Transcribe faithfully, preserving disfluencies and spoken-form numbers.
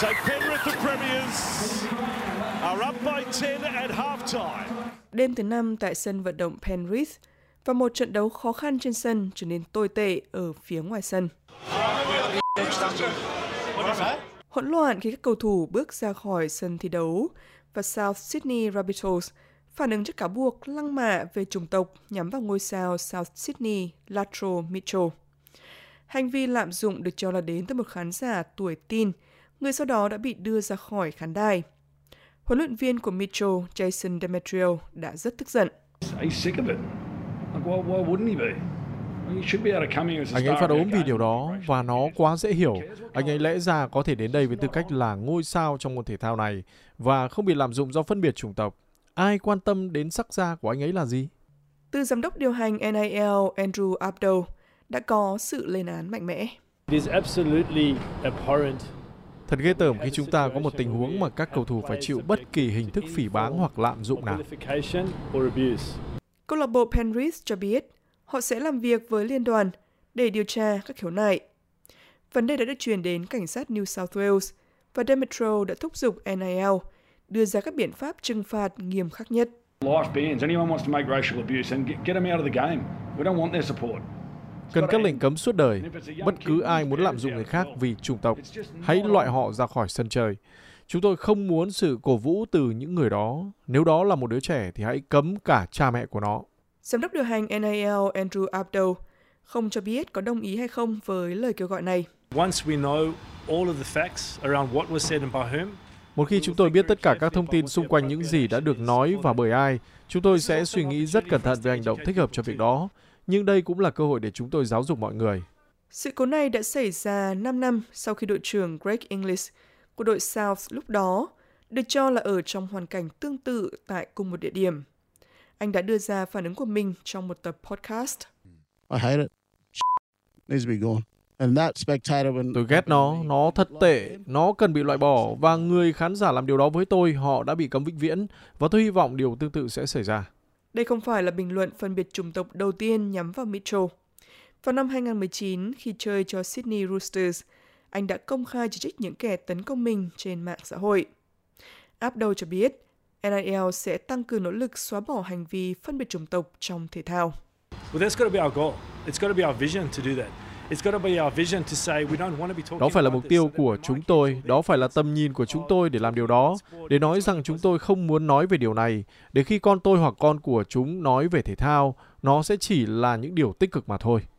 So Penrith the Premiers are up by ten at halftime. Đêm thứ năm tại sân vận động Penrith và một trận đấu khó khăn trên sân trở nên tồi tệ ở phía ngoài sân. Hỗn loạn khi các cầu thủ bước ra khỏi sân thi đấu và South Sydney Rabbitohs phản ứng trước cáo buộc lăng mạ về chủng tộc nhắm vào ngôi sao South Sydney Latrell Mitchell. Hành vi lạm dụng được cho là đến từ một khán giả tuổi teen, người sau đó đã bị đưa ra khỏi khán đài. Huấn luyện viên của Mitchell, Jason Demetriou, đã rất tức giận. Anh ấy phản ứng vì điều đó và nó quá dễ hiểu. Anh ấy lẽ ra có thể đến đây với tư cách là ngôi sao trong môn thể thao này và không bị lạm dụng do phân biệt chủng tộc. Ai quan tâm đến sắc da của anh ấy là gì? Từ giám đốc điều hành N R L Andrew Abdo đã có sự lên án mạnh mẽ. Thật ghê tởm khi chúng ta có một tình huống mà các cầu thủ phải chịu bất kỳ hình thức phỉ báng hoặc lạm dụng nào. Câu lạc bộ Penrith cho biết họ sẽ làm việc với liên đoàn để điều tra các khiếu nại. Vấn đề đã được chuyển đến cảnh sát New South Wales và Demetriou đã thúc giục N R L đưa ra các biện pháp trừng phạt nghiêm khắc nhất. Cần các lệnh cấm suốt đời. Bất cứ ai muốn lạm dụng người khác vì chủng tộc, hãy loại họ ra khỏi sân chơi. Chúng tôi không muốn sự cổ vũ từ những người đó. Nếu đó là một đứa trẻ thì hãy cấm cả cha mẹ của nó. Giám đốc điều hành N R L Andrew Abdo không cho biết có đồng ý hay không với lời kêu gọi này. Một khi chúng tôi biết tất cả các thông tin xung quanh những gì đã được nói và bởi ai, chúng tôi sẽ suy nghĩ rất cẩn thận về hành động thích hợp cho việc đó. Nhưng đây cũng là cơ hội để chúng tôi giáo dục mọi người. Sự cố này đã xảy ra năm năm sau khi đội trưởng Greg Inglis của đội South lúc đó được cho là ở trong hoàn cảnh tương tự tại cùng một địa điểm. Anh đã đưa ra phản ứng của mình trong một tập podcast. Tôi ghét nó, nó thật tệ, nó cần bị loại bỏ và người khán giả làm điều đó với tôi, họ đã bị cấm vĩnh viễn và tôi hy vọng điều tương tự sẽ xảy ra. Đây không phải là bình luận phân biệt chủng tộc đầu tiên nhắm vào Mitchell. Vào năm hai không một chín, khi chơi cho Sydney Roosters, anh đã công khai chỉ trích những kẻ tấn công mình trên mạng xã hội. Abdo cho biết, N R L sẽ tăng cường nỗ lực xóa bỏ hành vi phân biệt chủng tộc trong thể thao. Đó phải là mục tiêu của chúng tôi, đó phải là tầm nhìn của chúng tôi để làm điều đó, để nói rằng chúng tôi không muốn nói về điều này, để khi con tôi hoặc con của chúng nói về thể thao, nó sẽ chỉ là những điều tích cực mà thôi.